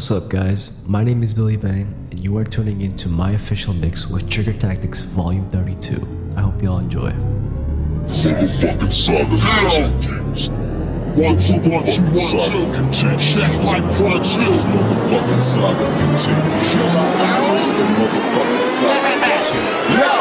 What's up guys, my name is Billy Bang and you are tuning in to my official mix with Trigger Tactics Volume 32. I hope y'all enjoy. Motherfucking saga, motherfucking saga continues. The motherfucking saga continues. Yo,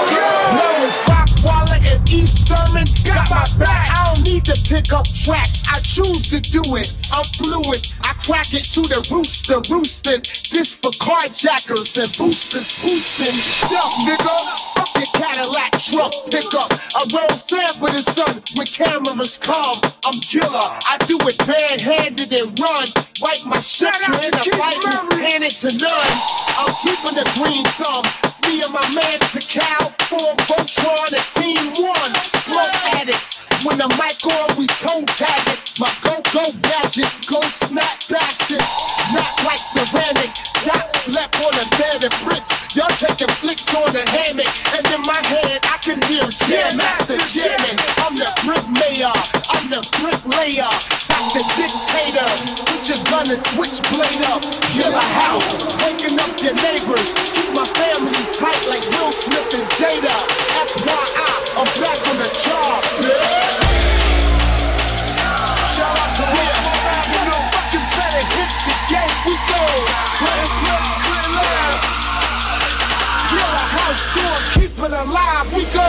it's Rockwalla and East Southern got my back. I don't need to pick up tracks, I choose to do it. I'm fluid, I crack it to the rooster roosting. This for carjackers and boosters boosting. Yo, nigga, fucking Cadillac truck pickup. I roll sand with the sun when cameras come. I'm killer, I do it bare-handed and run. Wipe my shit to in a fight, hand it to nuns. I'm keeping the green thumb. Me and my man Takao form Voltron and Team One. Smoke addicts. When the mic on, we toe tag it. My go-go gadget, go snap baskets. Not like ceramic. Rock slept on a bed of bricks. Y'all taking flicks on the hammock. And in my head, I can hear Jam Master jamming. I'm the brick mayor. I'm the brick layer. Dr. Dictator. Put your gun and switchblade up. Kill a house. Waking up your neighbors. Keep my family tight like Will Smith and Jada. FYI, I'm back on the job, bitch. Shout out to where motherfuckers better hit the game. We go, clear love. Kill a house door, keep it alive. We go.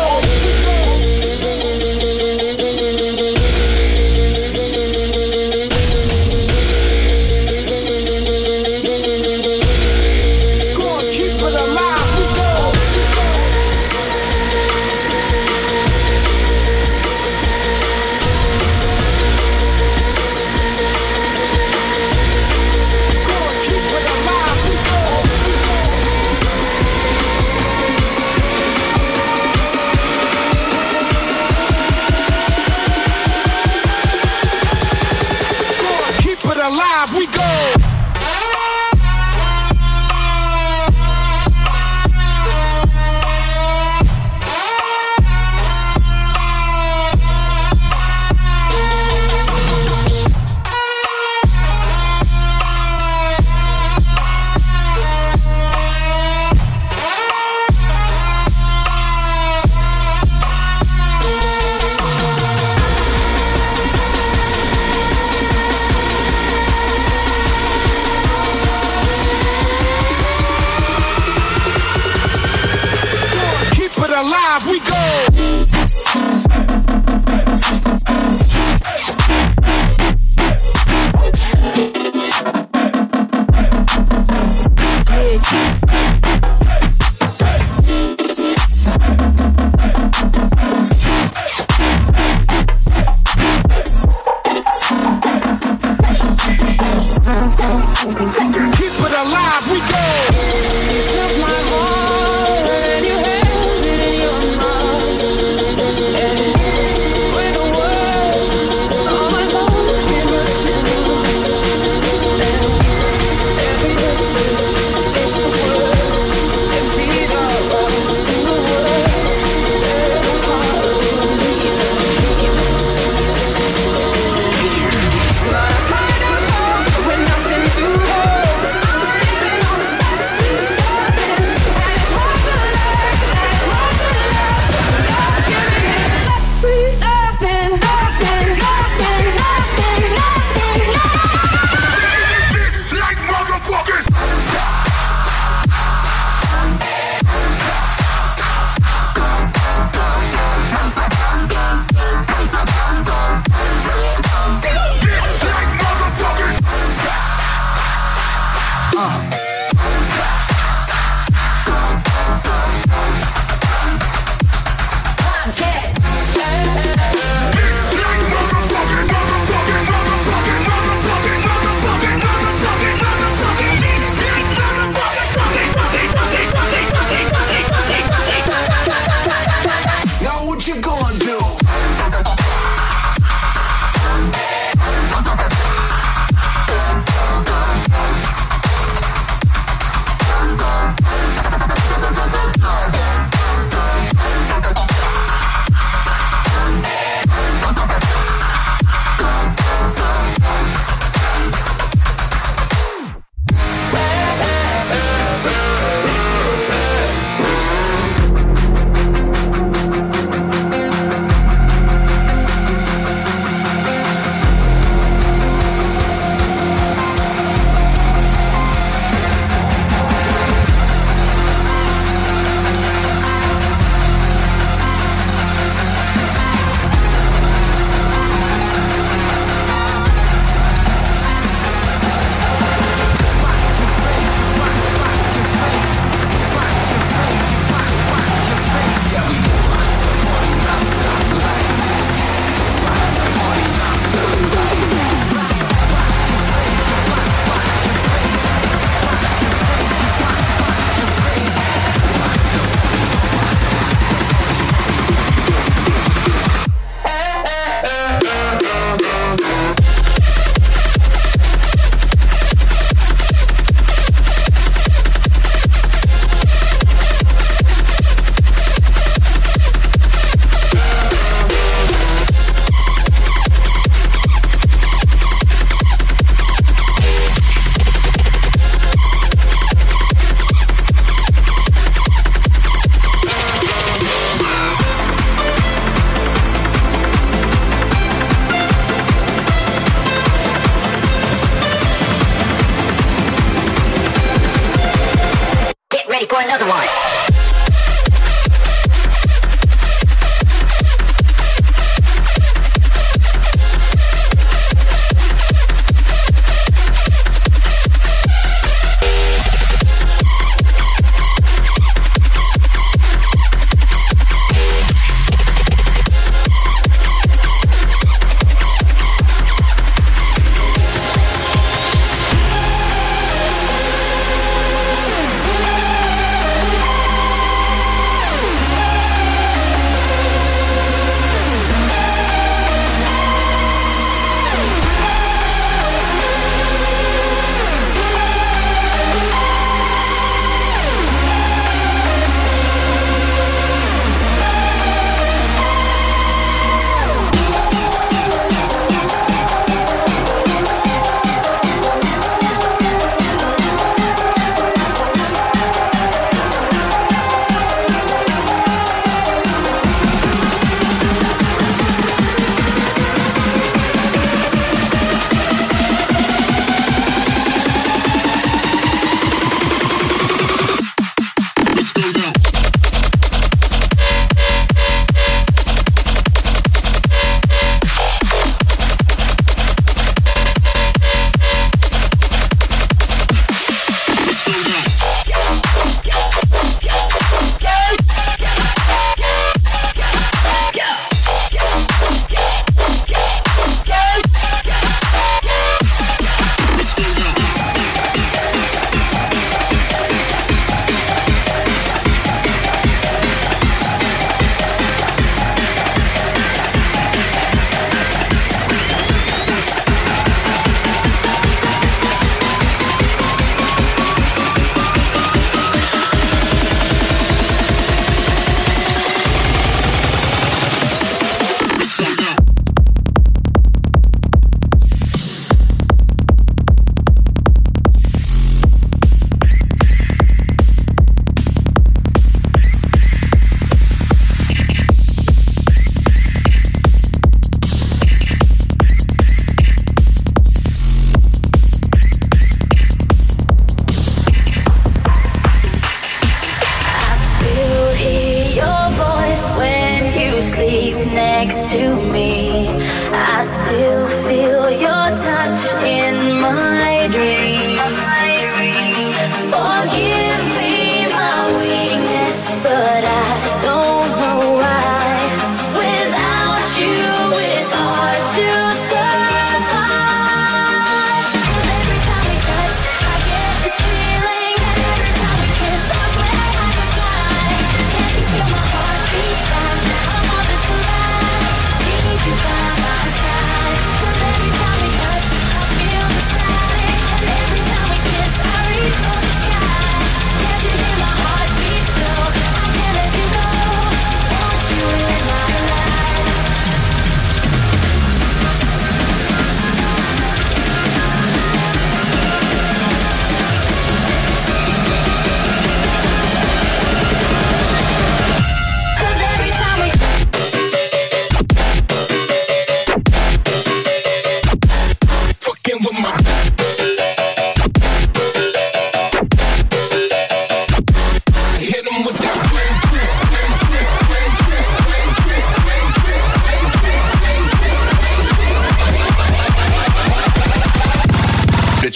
ready for another one.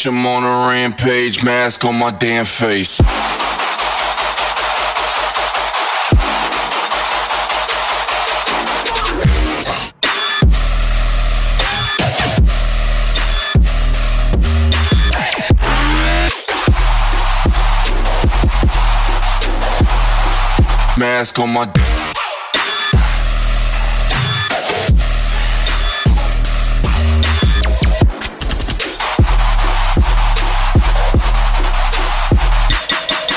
I'm on a rampage, mask on my damn face. Mask on my damn face.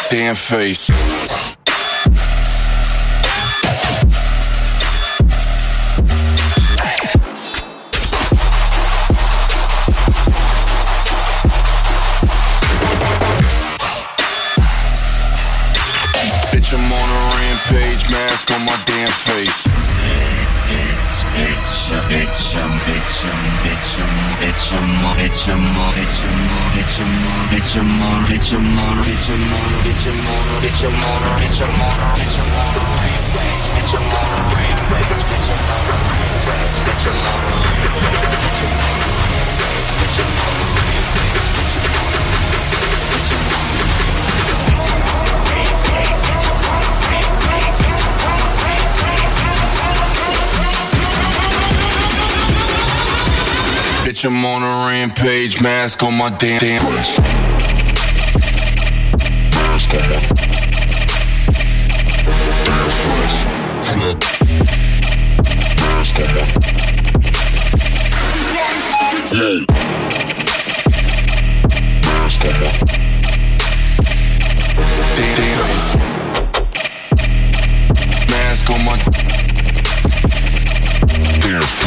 Damn face. Bitch, I'm on a rampage, mask on my damn face. Bitch, I'm on a rampage, mask on my damn wrist. Mask on my damn wrist. Mask on my damn wrist. Mask on my damn wrist. Mask on my damn wrist.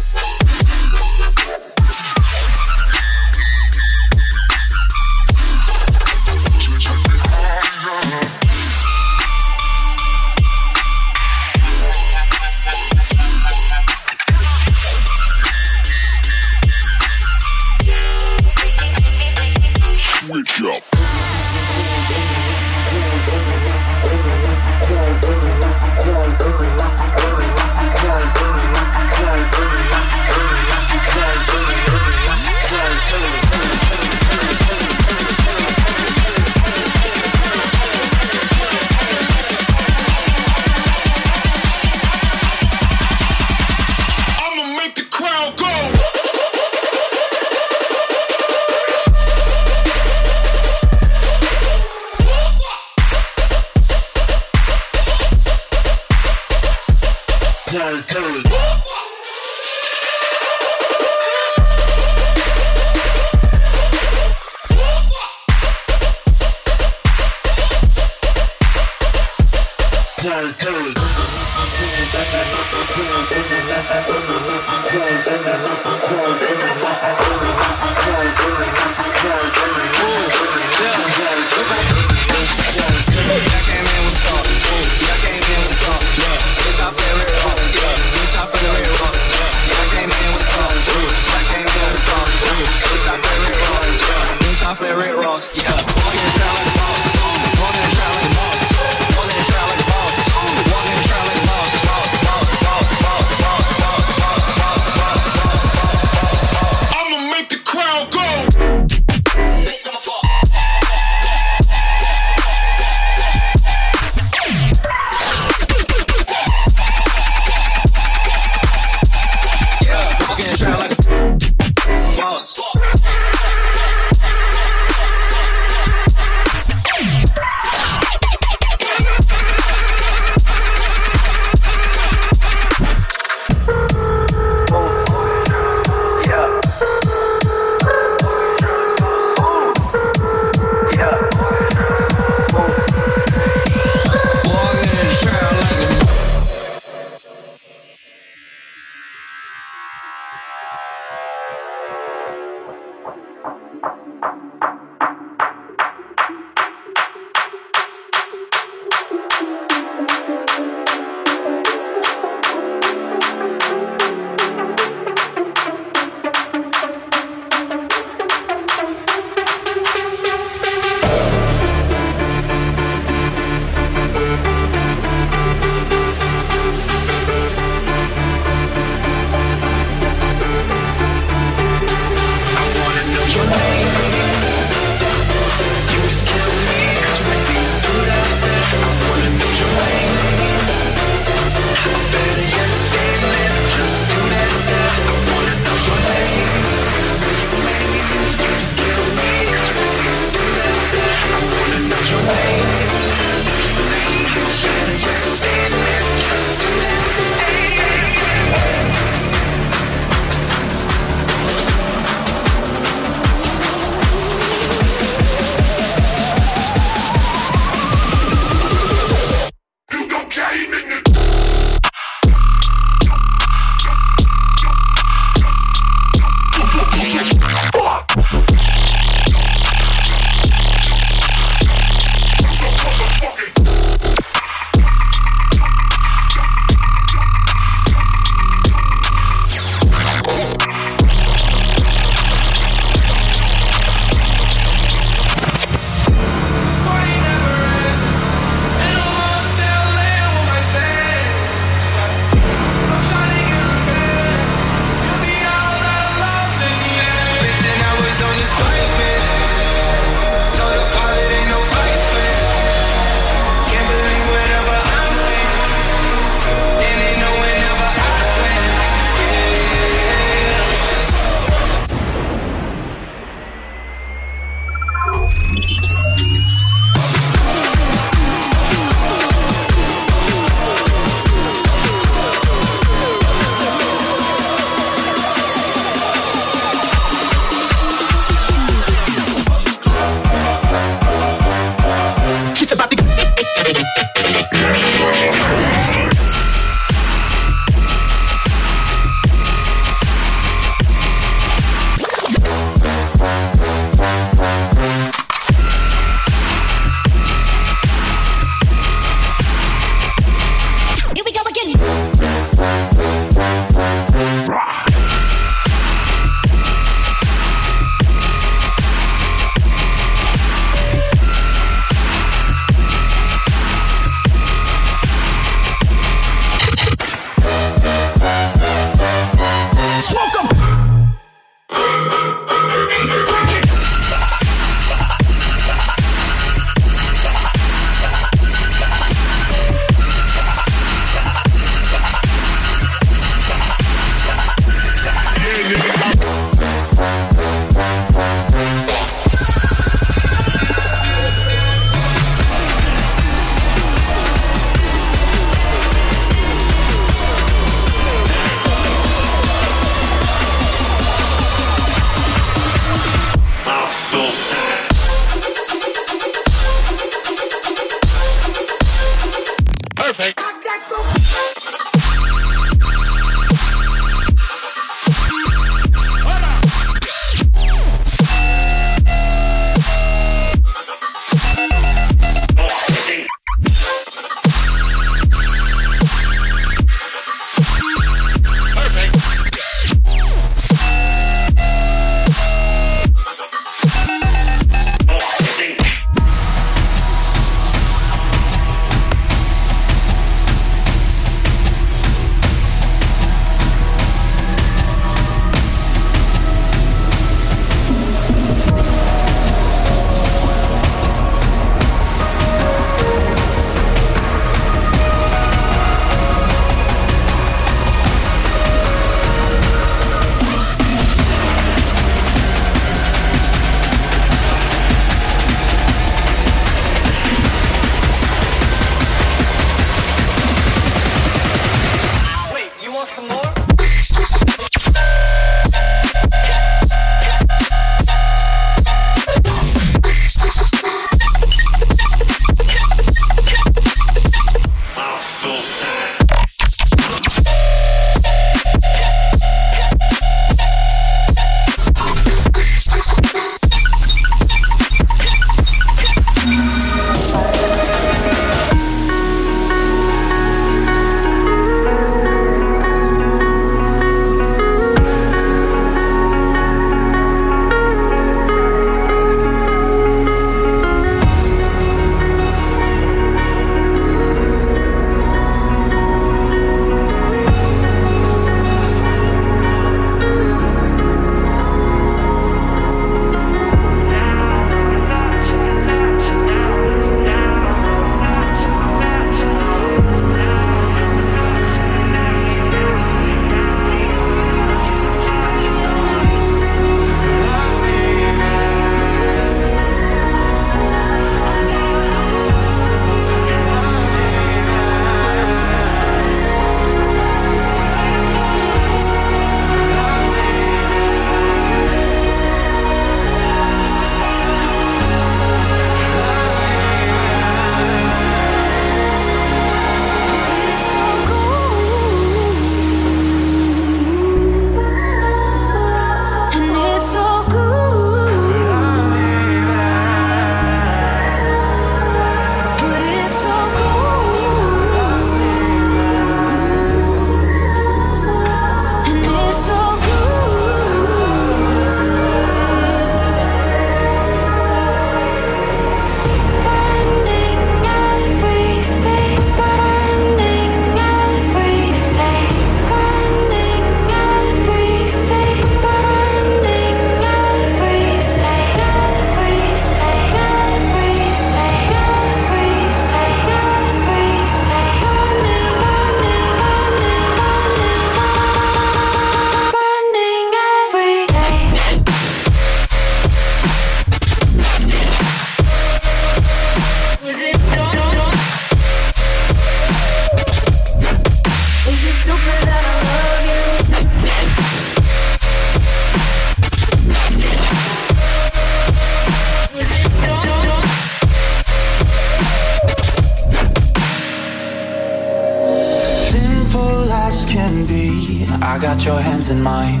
I got your hands in mine,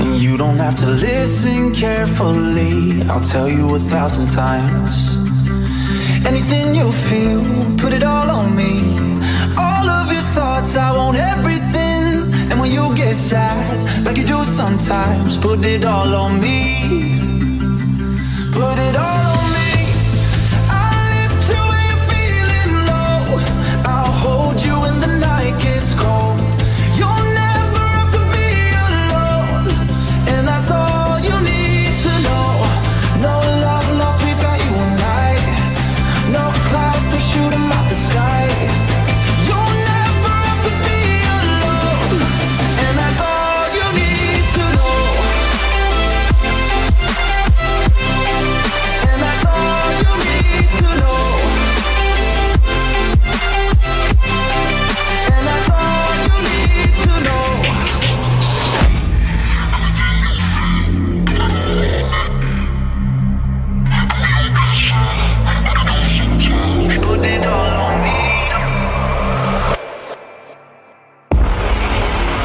and you don't have to listen carefully. I'll tell you 1,000 times. Anything you feel, put it all on me. All of your thoughts, I want everything. And when you get sad, like you do sometimes, put it all on me. Put it all on me. I live to ain't feeling low. I'll hold you when the night gets cold. You'll never have to be alone, and that's all you need to know. No love lost, we've got you and I. No clouds, we shoot 'em out the sky. You'll never have to be alone, and that's all you need to know. And that's all you need to know. And that's all you need to know. Put it all on me. And now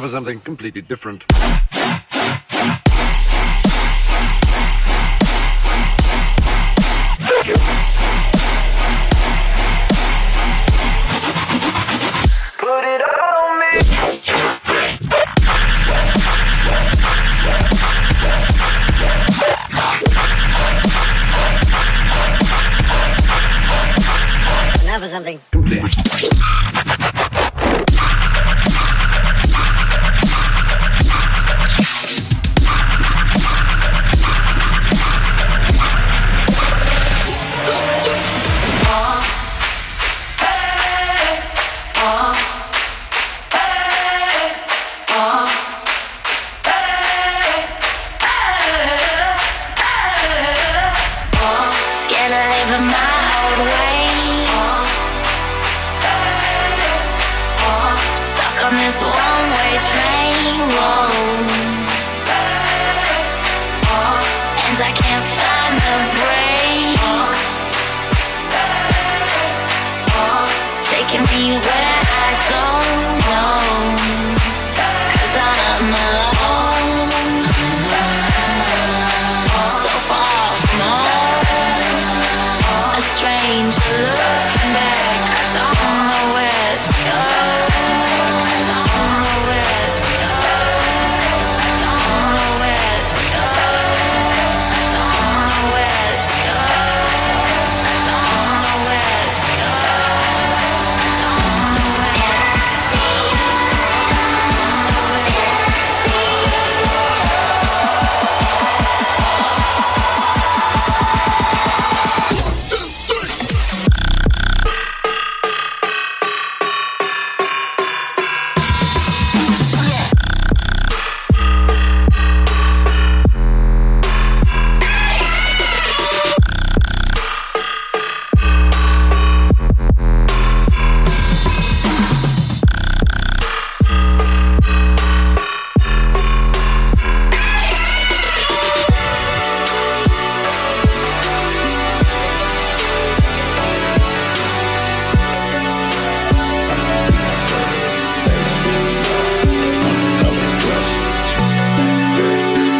for something completely different. Put it all on me. And now for something completely. Scared of living my old ways. Stuck on this one-way train. Whoa. And I can't find the brakes. Taking me where I don't know. 'Cause I'm alone. So far from home. A stranger looking back. I don't know where to go. I don't know where to go. I don't know where to go. I don't know where to go. I don't know where to go. I don't know where to go.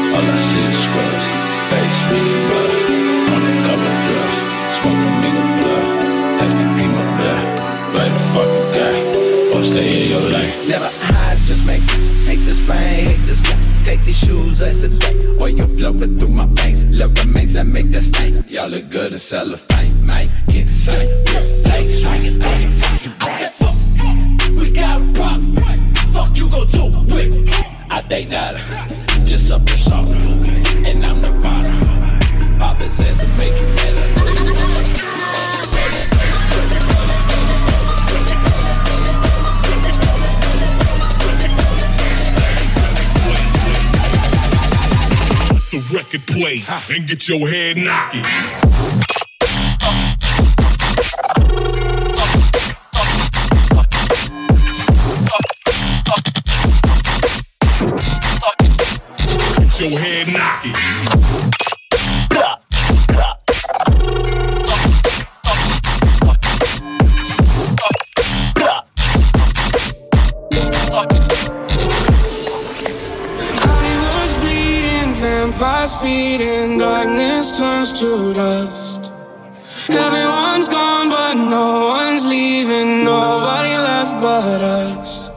All I see is scrubs, face being rough. Undercover drugs, smoke a nigga blood. Have to pee my blood, like the fucking guy. Or stay in your lane. Never hide, just make it. Hate this pain, hate this guy. Take these shoes as a day. Or you flowing through my veins. Love remains, I make that stain. Y'all look good in cellophane, man. Insane, real thing, swinging, banging, fucking I said fuck, we got a problem. Fuck you gon' do it. I think not. Just up your song, and I'm the bottom. Papa says to make you better. the record play and get your head knocking. Get your head knocking. Vampires feed in darkness turns to dust. Everyone's gone but no one's leaving. Nobody left but us.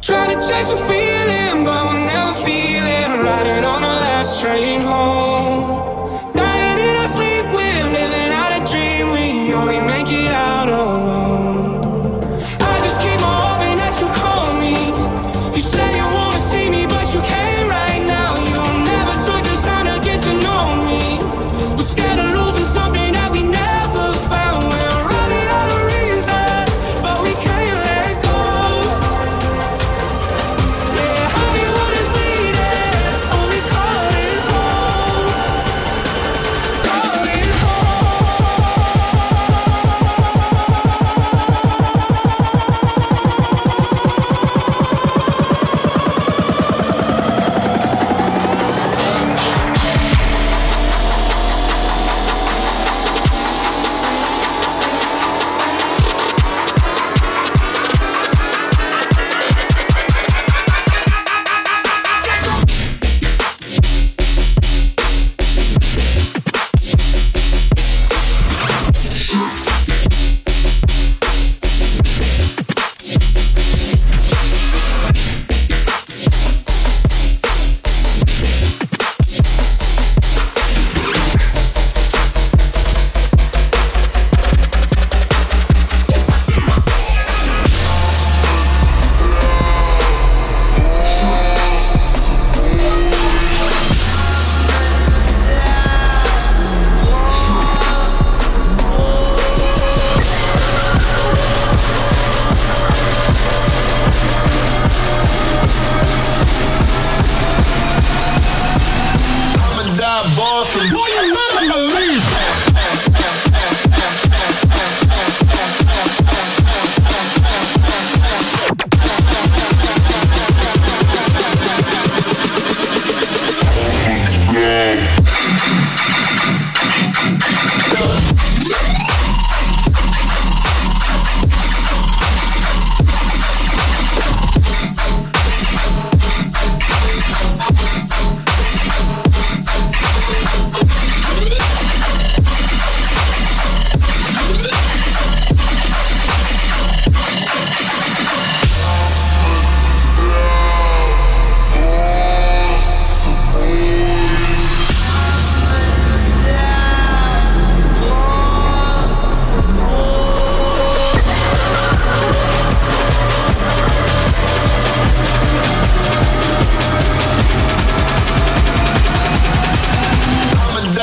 Try to chase a feeling but we'll never feel it. Riding on the last train home. Dying in our sleep, we're living out a dream. We only make it out alone. I just keep on hoping that you call me. You said you wanna see me but you can't.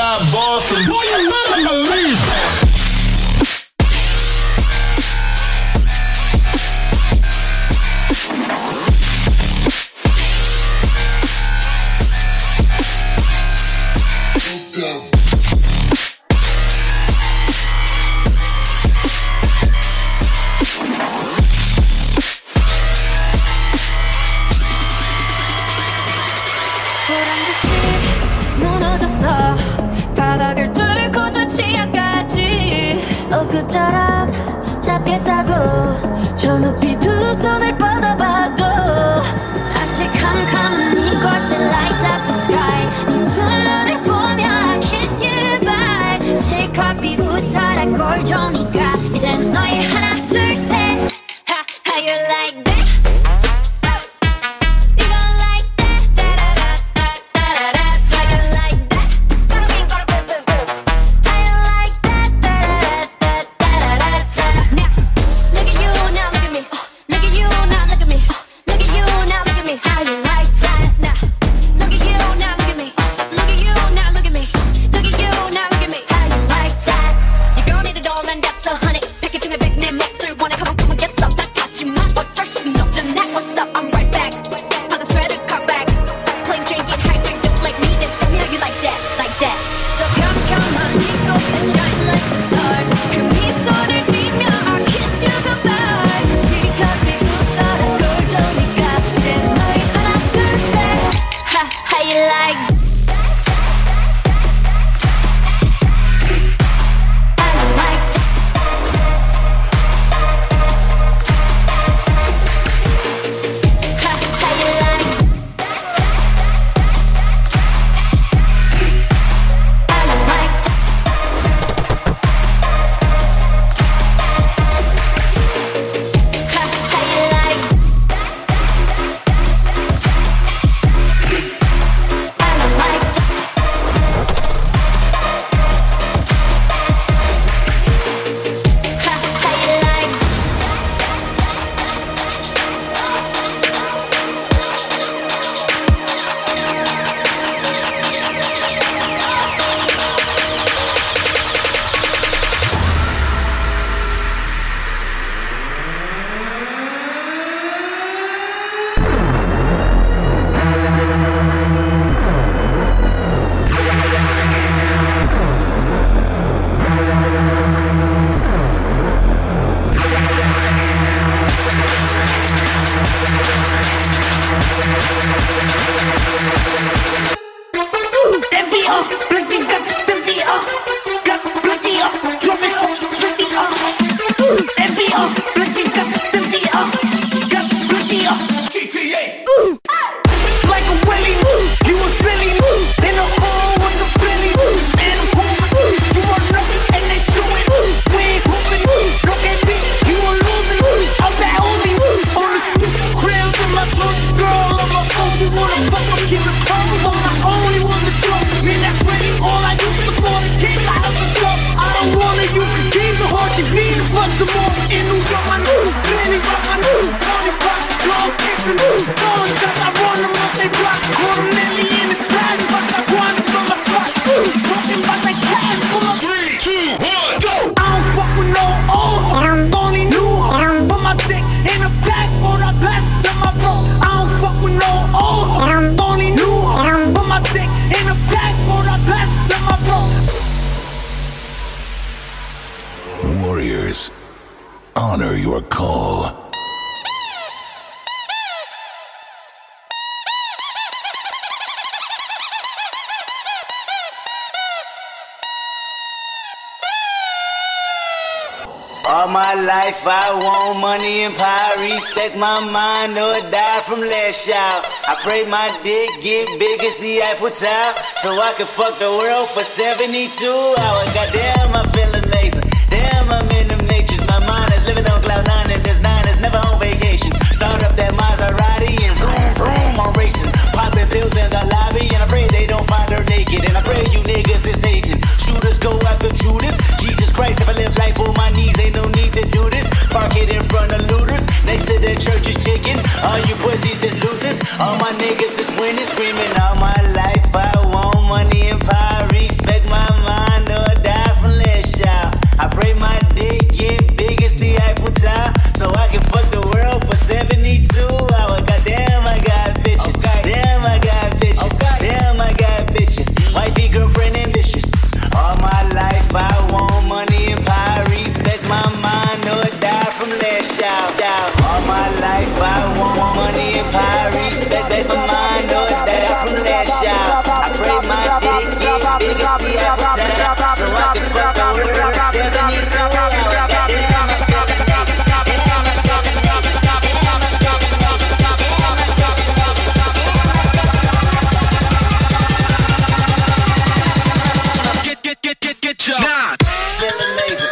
Look at you now, look at me. How you like that? I pray my dick get big as the Eiffel Tower, so I can fuck the world for 72 hours. Goddamn, I feel amazing. Damn, I'm in the matrix. My mind is living on cloud nine, and this nine is never on vacation. Start up that Maserati and vroom vroom, I'm racing. Popping pills in the lobby, and I pray they don't find her naked. And I pray you niggas is aging. Shooters go after Judas. Jesus Christ, if I live life on my knees, ain't no need to do this. Park it in front of looters. Next to the church is chicken. All you pussies that losers. All my niggas is winning, screaming. All my life I want money and power. Respect my mind or die from less y'all. I pray my dick get big as the Eiffel Tower, so I can fuck the world for 72 hours. Goddamn, I got bitches. Damn, I got bitches. Damn, I got bitches. Wifey, girlfriend, and mistress. All my life I want money and power. Respect my mind or die from less y'all. My life, I want money and power. Respect my mind, know that I'm from that shop. I pray my dick get big as the Eiffel Tower, so I can fuck the world 72 hours. Feel amazing.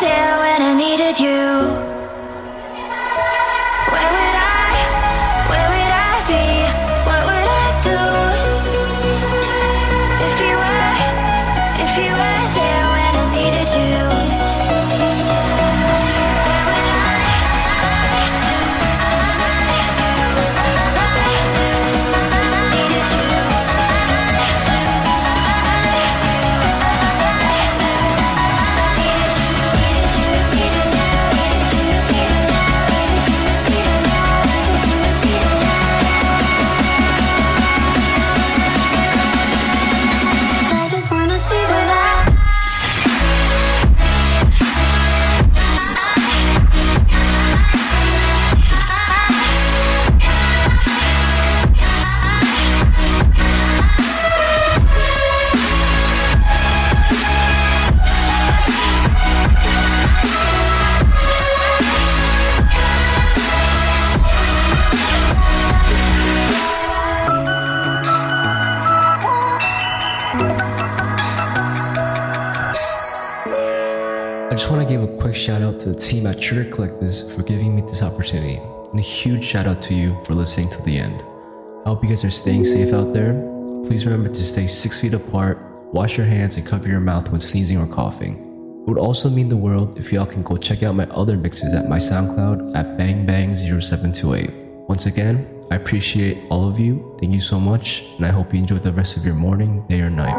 there when I needed you? Shout out to the team at Trigger Collective for giving me this opportunity, and a huge shout out to you for listening to the end. I hope you guys are staying safe out there. Please remember to stay 6 feet apart, wash your hands, and cover your mouth when sneezing or coughing. It would also mean the world if y'all can go check out my other mixes at my SoundCloud at bangbang0728. Once again, I appreciate all of you. Thank you so much, and I hope you enjoy the rest of your morning, day, or night.